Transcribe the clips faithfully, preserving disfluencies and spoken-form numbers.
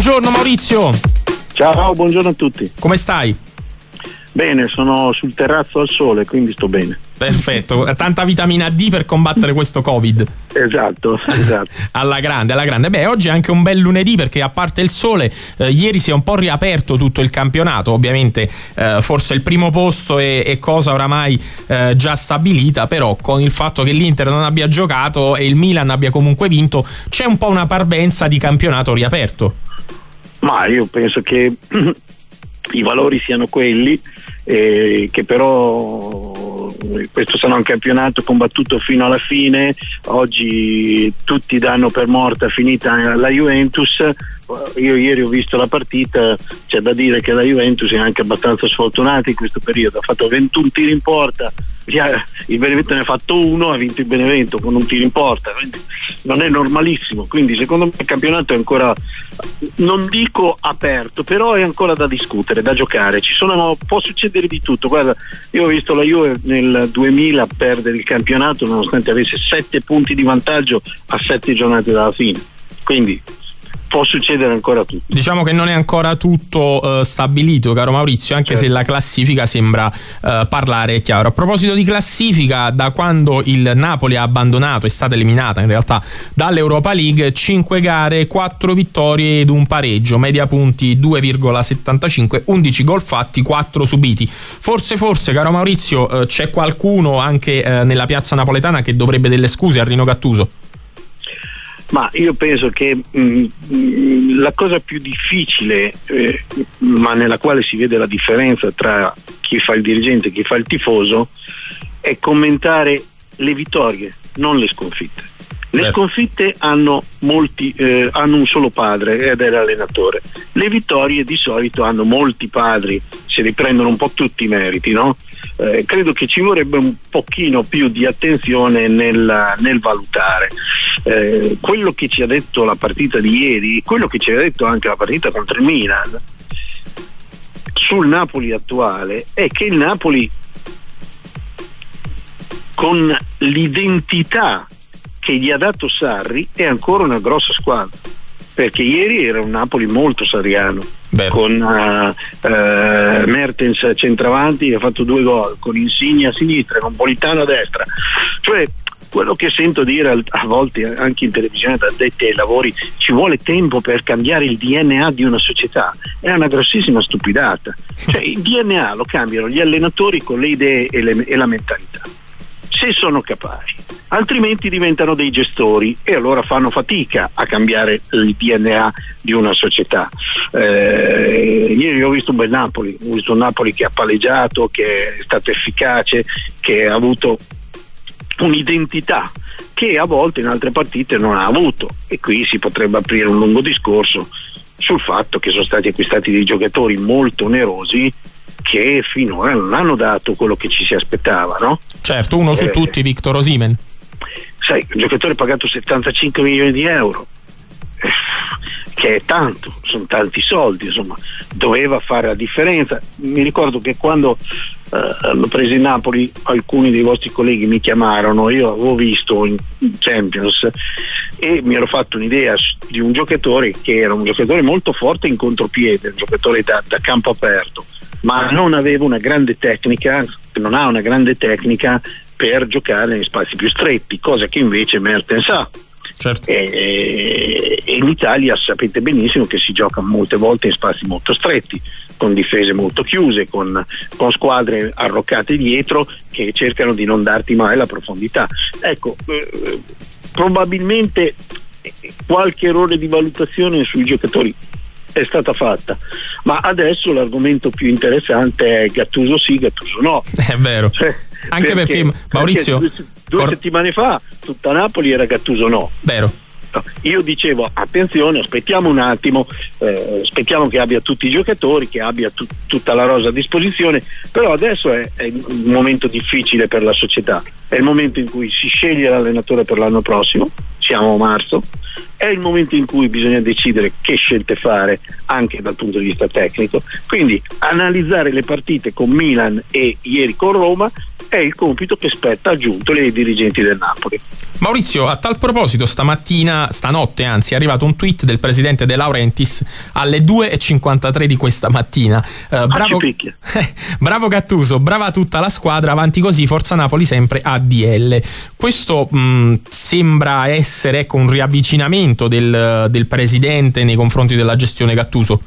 Buongiorno Maurizio. Ciao, buongiorno a tutti. Come stai? Bene, sono sul terrazzo al sole, quindi sto bene. Perfetto, tanta vitamina D per combattere questo Covid. Esatto, esatto. Alla grande, alla grande. Beh, oggi è anche un bel lunedì perché a parte il sole, eh, ieri si è un po' riaperto tutto il campionato. Ovviamente eh, forse il primo posto è, è cosa oramai eh, già stabilita, però con il fatto che l'Inter non abbia giocato e il Milan abbia comunque vinto, c'è un po' una parvenza di campionato riaperto. Ma io penso che i valori siano quelli, eh, che però questo sarà un campionato combattuto fino alla fine. Oggi tutti danno per morta finita la Juventus. Io ieri ho visto la partita, c'è da dire che la Juventus è anche abbastanza sfortunata in questo periodo, ha fatto ventuno tiri in porta, il Benevento ne ha fatto uno, ha vinto il Benevento con un tiro in porta, quindi non è normalissimo. Quindi secondo me il campionato è ancora, non dico aperto, però è ancora da discutere, da giocare, ci sono, può succedere di tutto. Guarda, io ho visto la Juve nel duemila perdere il campionato nonostante avesse sette punti di vantaggio a sette giornate dalla fine, quindi può succedere ancora tutto. Diciamo che non è ancora tutto uh, stabilito, caro Maurizio, anche certo. Se la classifica sembra uh, parlare chiaro. A proposito di classifica, da quando il Napoli ha abbandonato, è stata eliminata in realtà dall'Europa League, cinque gare, quattro vittorie ed un pareggio, media punti due virgola settantacinque, undici gol fatti, quattro subiti. Forse, forse, caro Maurizio, uh, c'è qualcuno anche uh, nella piazza napoletana che dovrebbe delle scuse a Rino Gattuso? Ma io penso che mh, la cosa più difficile, eh, ma nella quale si vede la differenza tra chi fa il dirigente e chi fa il tifoso, è commentare le vittorie, non le sconfitte. Le Beh. sconfitte hanno molti, eh, hanno un solo padre ed è l'allenatore. Le vittorie di solito hanno molti padri, se li prendono un po' tutti i meriti, no? Eh, credo che ci vorrebbe un pochino più di attenzione nel, nel valutare eh, quello che ci ha detto la partita di ieri, quello che ci ha detto anche la partita contro il Milan sul Napoli attuale, è che il Napoli, con l'identità che gli ha dato Sarri, è ancora una grossa squadra, perché ieri era un Napoli molto sarriano. Beh. Con uh, uh, Mertens a centravanti, ha fatto due gol, con Insigne a sinistra, con Politano a destra. Cioè, quello che sento dire a volte anche in televisione da addetti ai lavori, ci vuole tempo per cambiare il D N A di una società, è una grossissima stupidata. Cioè, il D N A lo cambiano gli allenatori con le idee e, le, e la mentalità, se sono capaci, altrimenti diventano dei gestori e allora fanno fatica a cambiare il D N A di una società. Eh, ieri ho visto un bel Napoli, ho visto un Napoli che ha palleggiato, che è stato efficace, che ha avuto un'identità che a volte in altre partite non ha avuto, e qui si potrebbe aprire un lungo discorso sul fatto che sono stati acquistati dei giocatori molto onerosi che finora non hanno dato quello che ci si aspettava, no? Certo, uno eh, su tutti, Victor Osimhen. Sai, un giocatore pagato settantacinque milioni di euro, che è tanto, sono tanti soldi, insomma, doveva fare la differenza. Mi ricordo che quando eh, l'ho preso in Napoli, alcuni dei vostri colleghi mi chiamarono, io avevo visto in Champions e mi ero fatto un'idea di un giocatore che era un giocatore molto forte in contropiede, un giocatore da, da campo aperto, ma non aveva una grande tecnica, non ha una grande tecnica per giocare negli spazi più stretti, cosa che invece Mertens ha. Certo. E, e in Italia sapete benissimo che si gioca molte volte in spazi molto stretti, con difese molto chiuse, con, con squadre arroccate dietro che cercano di non darti mai la profondità. Ecco, eh, probabilmente qualche errore di valutazione sui giocatori è stata fatta, ma adesso l'argomento più interessante è Gattuso sì, Gattuso no. È vero, cioè, anche perché, perché Maurizio, perché due, due cor- settimane fa tutta Napoli era Gattuso no. Vero. Io dicevo attenzione, aspettiamo un attimo, eh, aspettiamo che abbia tutti i giocatori, che abbia tu- tutta la rosa a disposizione, però adesso è, è un momento difficile per la società, è il momento in cui si sceglie l'allenatore per l'anno prossimo, siamo a marzo, è il momento in cui bisogna decidere che scelte fare anche dal punto di vista tecnico, quindi analizzare le partite con Milan e ieri con Roma è il compito che spetta a Giuntoli e ai dirigenti del Napoli. Maurizio, a tal proposito stamattina, stanotte anzi, è arrivato un tweet del presidente De Laurentiis alle due e cinquantatré di questa mattina. Eh, bravo, bravo Gattuso, brava tutta la squadra, avanti così, Forza Napoli sempre A D L. Questo mh, sembra essere, ecco, un riavvicinamento del, del presidente nei confronti della gestione Gattuso.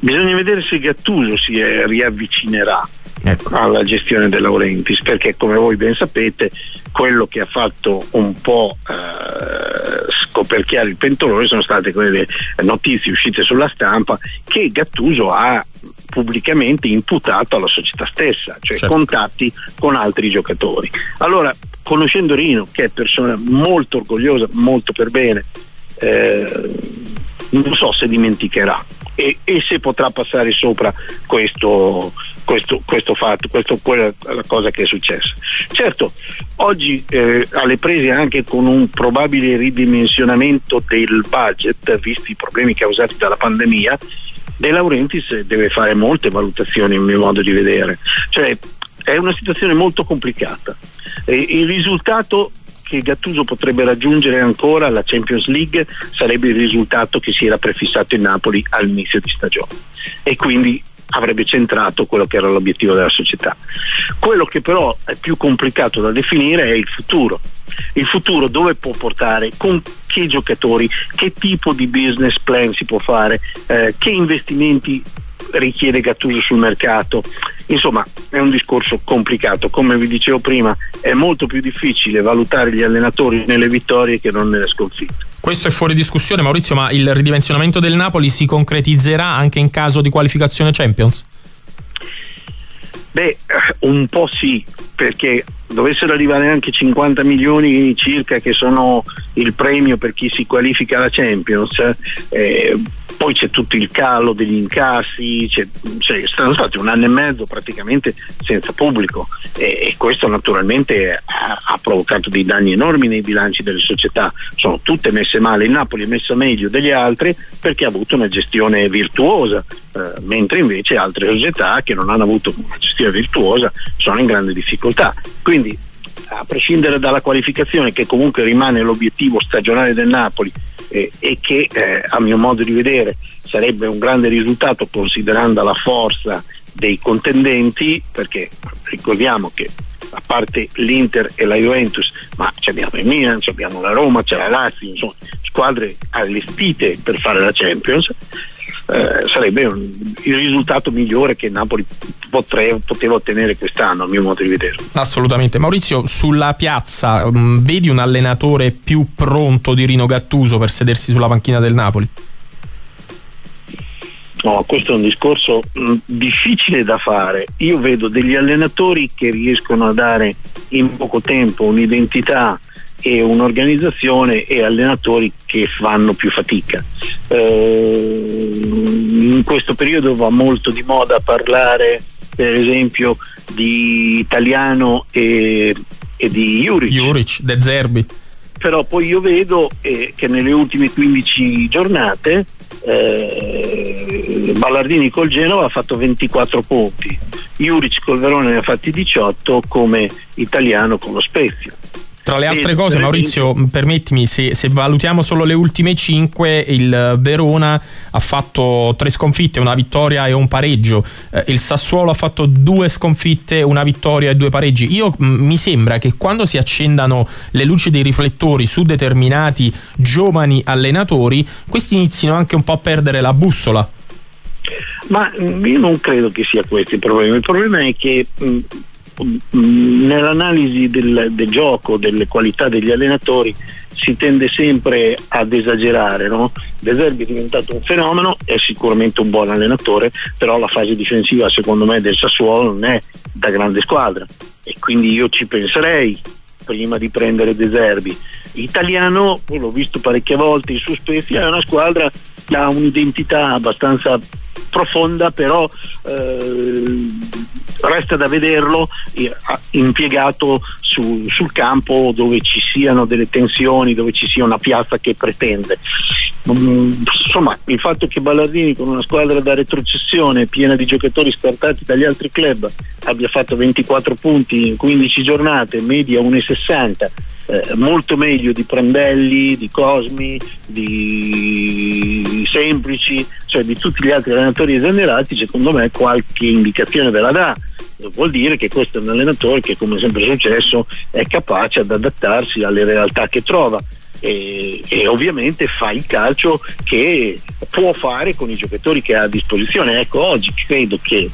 Bisogna vedere se Gattuso si è, riavvicinerà Ecco. alla gestione De Laurentiis, perché come voi ben sapete quello che ha fatto un po' eh, scoperchiare il pentolone sono state quelle notizie uscite sulla stampa che Gattuso ha pubblicamente imputato alla società stessa, cioè certo. contatti con altri giocatori. Allora, conoscendo Rino, che è persona molto orgogliosa, molto per bene, eh, non so se dimenticherà E, e se potrà passare sopra questo, questo, questo fatto, questo, quella la cosa che è successa. Certo, oggi eh, alle prese anche con un probabile ridimensionamento del budget, visti i problemi causati dalla pandemia, De Laurentiis deve fare molte valutazioni, a mio modo di vedere. Cioè, è una situazione molto complicata. E, il risultato che Gattuso potrebbe raggiungere ancora la Champions League sarebbe il risultato che si era prefissato in Napoli all'inizio di stagione, e quindi avrebbe centrato quello che era l'obiettivo della società. Quello che però è più complicato da definire è il futuro. Il futuro dove può portare, con che giocatori, che tipo di business plan si può fare, eh, che investimenti richiede Gattuso sul mercato. Insomma, è un discorso complicato. Come vi dicevo prima, è molto più difficile valutare gli allenatori nelle vittorie che non nelle sconfitte. Questo è fuori discussione, Maurizio, ma il ridimensionamento del Napoli si concretizzerà anche in caso di qualificazione Champions? Beh, un po' sì, perché dovessero arrivare anche cinquanta milioni circa, che sono il premio per chi si qualifica alla Champions, eh, poi c'è tutto il calo degli incassi, c'è, c'è sono stati un anno e mezzo praticamente senza pubblico, e, e questo naturalmente ha, ha provocato dei danni enormi nei bilanci delle società. Sono tutte messe male, il Napoli è messo meglio degli altri perché ha avuto una gestione virtuosa, eh, mentre invece altre società che non hanno avuto una gestione virtuosa sono in grande difficoltà. Quindi, a prescindere dalla qualificazione, che comunque rimane l'obiettivo stagionale del Napoli eh, e che eh, a mio modo di vedere sarebbe un grande risultato considerando la forza dei contendenti, perché ricordiamo che a parte l'Inter e la Juventus, ma abbiamo il Milan, abbiamo la Roma, c'è la Lazio, insomma squadre allestite per fare la Champions. Eh, sarebbe un, il risultato migliore che Napoli potre, poteva ottenere quest'anno, a mio modo di vedere. Assolutamente. Maurizio, sulla piazza mh, vedi un allenatore più pronto di Rino Gattuso per sedersi sulla panchina del Napoli? No, questo è un discorso mh, difficile da fare. Io vedo degli allenatori che riescono a dare in poco tempo un'identità e un'organizzazione, e allenatori che fanno più fatica. Eh, in questo periodo va molto di moda parlare per esempio di Italiano e, e di Juric. Juric, De Zerbi. Però poi io vedo eh, che nelle ultime quindici giornate eh, Ballardini col Genova ha fatto ventiquattro punti, Juric col Verona ne ha fatti diciotto, come Italiano con lo Spezia. Tra le altre cose, Maurizio, permettimi, se, se valutiamo solo le ultime cinque, il Verona ha fatto tre sconfitte, una vittoria e un pareggio, eh, il Sassuolo ha fatto due sconfitte, una vittoria e due pareggi. Io m- mi sembra che quando si accendano le luci dei riflettori su determinati giovani allenatori, questi inizino anche un po' a perdere la bussola. Ma io non credo che sia questo il problema. Il problema è che mh, nell'analisi del, del gioco, delle qualità degli allenatori, si tende sempre ad esagerare, no? De Zerbi è diventato un fenomeno, è sicuramente un buon allenatore, però la fase difensiva secondo me del Sassuolo non è da grande squadra, e quindi io ci penserei prima di prendere De Zerbi. Italiano, l'ho visto parecchie volte in su Spezia, è una squadra che ha un'identità abbastanza profonda, però eh, resta da vederlo impiegato su, sul campo dove ci siano delle tensioni, dove ci sia una piazza che pretende. Um, insomma, il fatto che Ballardini, con una squadra da retrocessione piena di giocatori scartati dagli altri club, abbia fatto ventiquattro punti in quindici giornate, media uno virgola sessanta, eh, molto meglio di Prandelli, di Cosmi, di Semplici, cioè di tutti gli altri allenatori esonerati, secondo me qualche indicazione ve la dà. Vuol dire che questo è un allenatore che, come sempre è successo, è capace ad adattarsi alle realtà che trova e, e ovviamente fa il calcio che può fare con i giocatori che ha a disposizione. Ecco, oggi credo che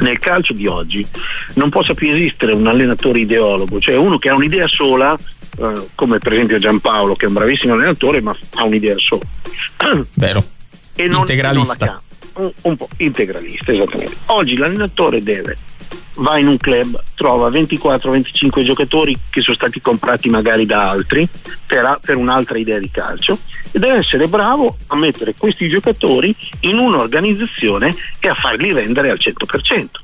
nel calcio di oggi non possa più esistere un allenatore ideologo, cioè uno che ha un'idea sola, eh, come per esempio Giampaolo, che è un bravissimo allenatore ma ha un'idea sola. Vero. E non, integralista. E non la Un, un po' integralista, esattamente. Oggi l'allenatore deve, va in un club, trova ventiquattro venticinque giocatori che sono stati comprati magari da altri per, per un'altra idea di calcio, e deve essere bravo a mettere questi giocatori in un'organizzazione e a farli rendere al cento per cento.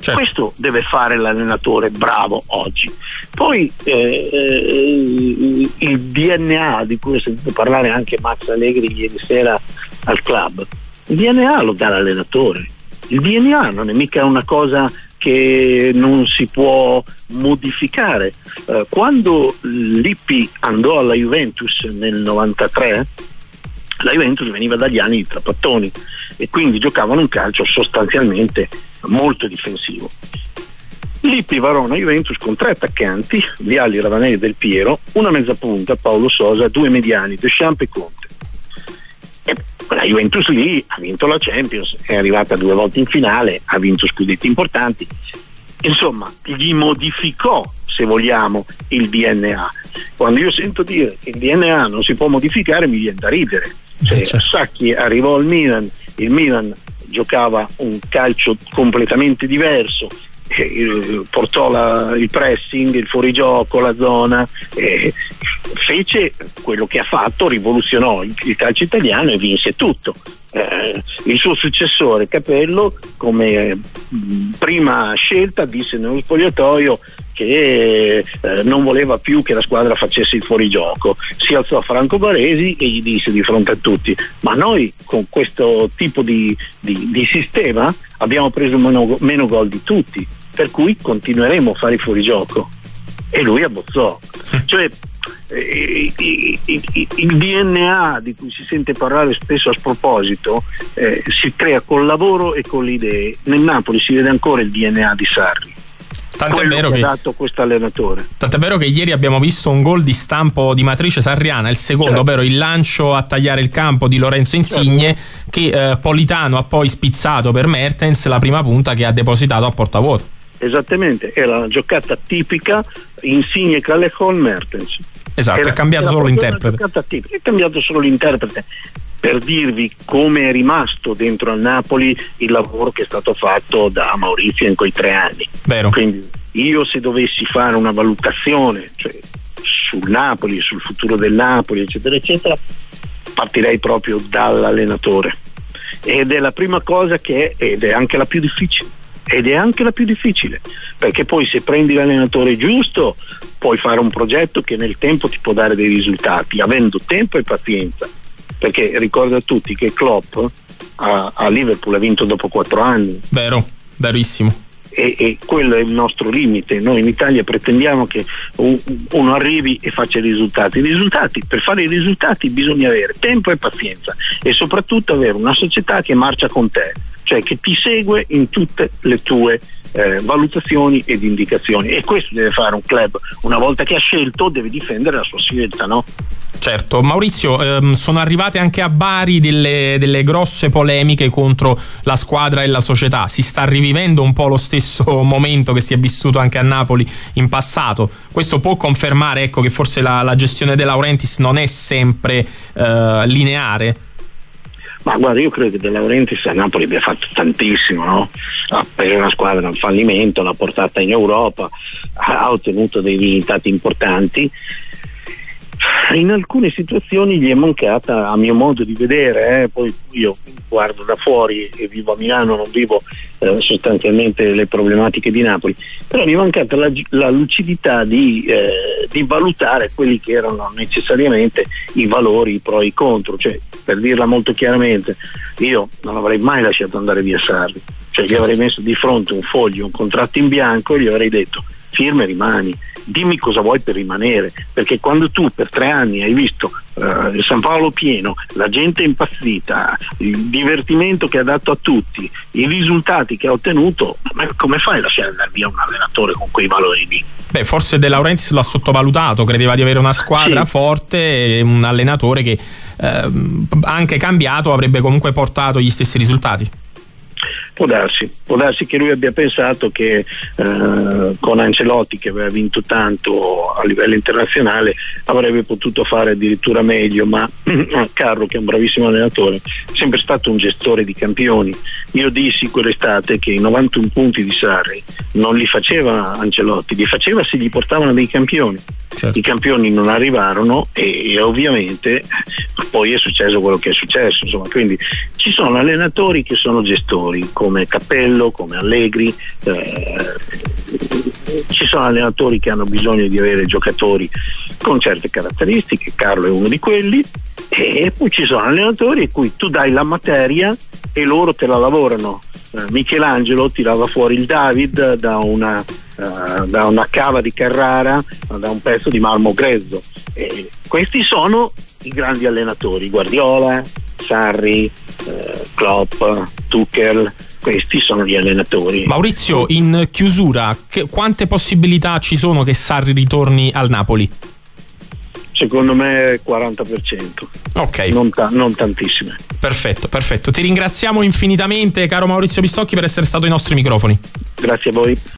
Certo. Questo deve fare l'allenatore bravo oggi. Poi eh, eh, il D N A di cui ho sentito parlare anche Max Allegri ieri sera al club, il D N A lo dà l'allenatore. Il D N A non è mica una cosa che non si può modificare. Eh, quando Lippi andò alla Juventus nel novantatré, la Juventus veniva dagli anni di Trapattoni e quindi giocavano un calcio sostanzialmente molto difensivo. Lippi varò una Juventus con tre attaccanti, Vialli, Ravanelli e Del Piero, una mezzapunta, Paolo Sosa, due mediani, Deschamps e Conte. E la Juventus lì ha vinto la Champions, è arrivata due volte in finale, ha vinto scudetti importanti, insomma gli modificò, se vogliamo, il D N A. Quando io sento dire che il D N A non si può modificare mi viene da ridere. Cioè, Sacchi arrivò al Milan, il Milan giocava un calcio completamente diverso, eh, portò la, il pressing, il fuorigioco, la zona, eh, fece quello che ha fatto, rivoluzionò il, il calcio italiano e vinse tutto. Eh, il suo successore Capello, come eh, prima scelta, disse nello spogliatoio che eh, non voleva più che la squadra facesse il fuorigioco. Si alzò Franco Baresi e gli disse di fronte a tutti: ma noi con questo tipo di, di, di sistema abbiamo preso meno, meno gol di tutti, per cui continueremo a fare il fuorigioco. E lui abbozzò. Cioè il D N A di cui si sente parlare spesso a sproposito eh, si crea col lavoro e con le idee. Nel Napoli si vede ancora il D N A di Sarri, tant'è vero che, che ha dato questo allenatore. Tant'è vero che ieri abbiamo visto un gol di stampo di matrice sarriana, il secondo, certo, ovvero il lancio a tagliare il campo di Lorenzo Insigne, certo, che eh, Politano ha poi spizzato per Mertens, la prima punta, che ha depositato a porta vuota. Esattamente, era una giocata tipica Insigne Callejon Mertens. Esatto, era, è cambiato solo l'interprete. È cambiato solo l'interprete per dirvi come è rimasto dentro al Napoli il lavoro che è stato fatto da Maurizio in quei tre anni. Vero. Quindi io, se dovessi fare una valutazione, cioè, sul Napoli, sul futuro del Napoli, eccetera, eccetera, partirei proprio dall'allenatore. Ed è la prima cosa che è, ed è anche la più difficile. Ed è anche la più difficile, perché poi se prendi l'allenatore giusto puoi fare un progetto che nel tempo ti può dare dei risultati, avendo tempo e pazienza, perché ricordo a tutti che Klopp a, a Liverpool ha vinto dopo quattro anni. Vero, verissimo. E, e quello è il nostro limite. Noi in Italia pretendiamo che uno arrivi e faccia i risultati. I risultati, per fare i risultati bisogna avere tempo e pazienza e soprattutto avere una società che marcia con te, cioè che ti segue in tutte le tue eh, valutazioni ed indicazioni, e questo deve fare un club. Una volta che ha scelto deve difendere la sua scelta, no? Certo. Maurizio, ehm, sono arrivate anche a Bari delle, delle grosse polemiche contro la squadra e la società. Si sta rivivendo un po' lo stesso momento che si è vissuto anche a Napoli in passato. Questo può confermare, ecco, che forse la, la gestione De Laurentiis non è sempre eh, lineare? Ma guarda, io credo che De Laurentiis a Napoli abbia fatto tantissimo, no? Per una squadra un fallimento, l'ha portata in Europa, ha ottenuto dei risultati importanti. in alcune situazioni gli è mancata, a mio modo di vedere, eh, poi io guardo da fuori e vivo a Milano, non vivo eh, sostanzialmente le problematiche di Napoli, però mi è mancata la, la lucidità di, eh, di valutare quelli che erano necessariamente i valori, i pro e i contro. Cioè, per dirla molto chiaramente, io non avrei mai lasciato andare via Sarri, cioè gli avrei messo di fronte un foglio, un contratto in bianco e gli avrei detto: firma e rimani, dimmi cosa vuoi per rimanere, perché quando tu per tre anni hai visto uh, il San Paolo pieno, la gente impazzita, il divertimento che ha dato a tutti, i risultati che ha ottenuto, come fai a lasciare andare via un allenatore con quei valori lì? Beh, forse De Laurentiis l'ha sottovalutato, credeva di avere una squadra sì. forte e un allenatore che eh, anche cambiato avrebbe comunque portato gli stessi risultati. Può darsi, può darsi che lui abbia pensato che eh, con Ancelotti, che aveva vinto tanto a livello internazionale, avrebbe potuto fare addirittura meglio, ma Carlo, che è un bravissimo allenatore, è sempre stato un gestore di campioni. Io dissi quell'estate che i novantuno punti di Sarri non li faceva Ancelotti, li faceva se gli portavano dei campioni. Certo. I campioni non arrivarono e, e ovviamente poi è successo quello che è successo, insomma. Quindi ci sono allenatori che sono gestori, come Capello, come Allegri, eh, ci sono allenatori che hanno bisogno di avere giocatori con certe caratteristiche, Carlo è uno di quelli, e poi ci sono allenatori a cui tu dai la materia e loro te la lavorano. Michelangelo tirava fuori il David da una, uh, da una cava di Carrara, da un pezzo di marmo grezzo, e questi sono i grandi allenatori: Guardiola, Sarri, eh, Klopp, Tuchel, questi sono gli allenatori. Maurizio, in chiusura, che, quante possibilità ci sono che Sarri ritorni al Napoli? Secondo me quaranta per cento. Ok. Non, ta- non tantissime. Perfetto, perfetto. Ti ringraziamo infinitamente, caro Maurizio Pistocchi, per essere stato ai nostri microfoni. Grazie a voi.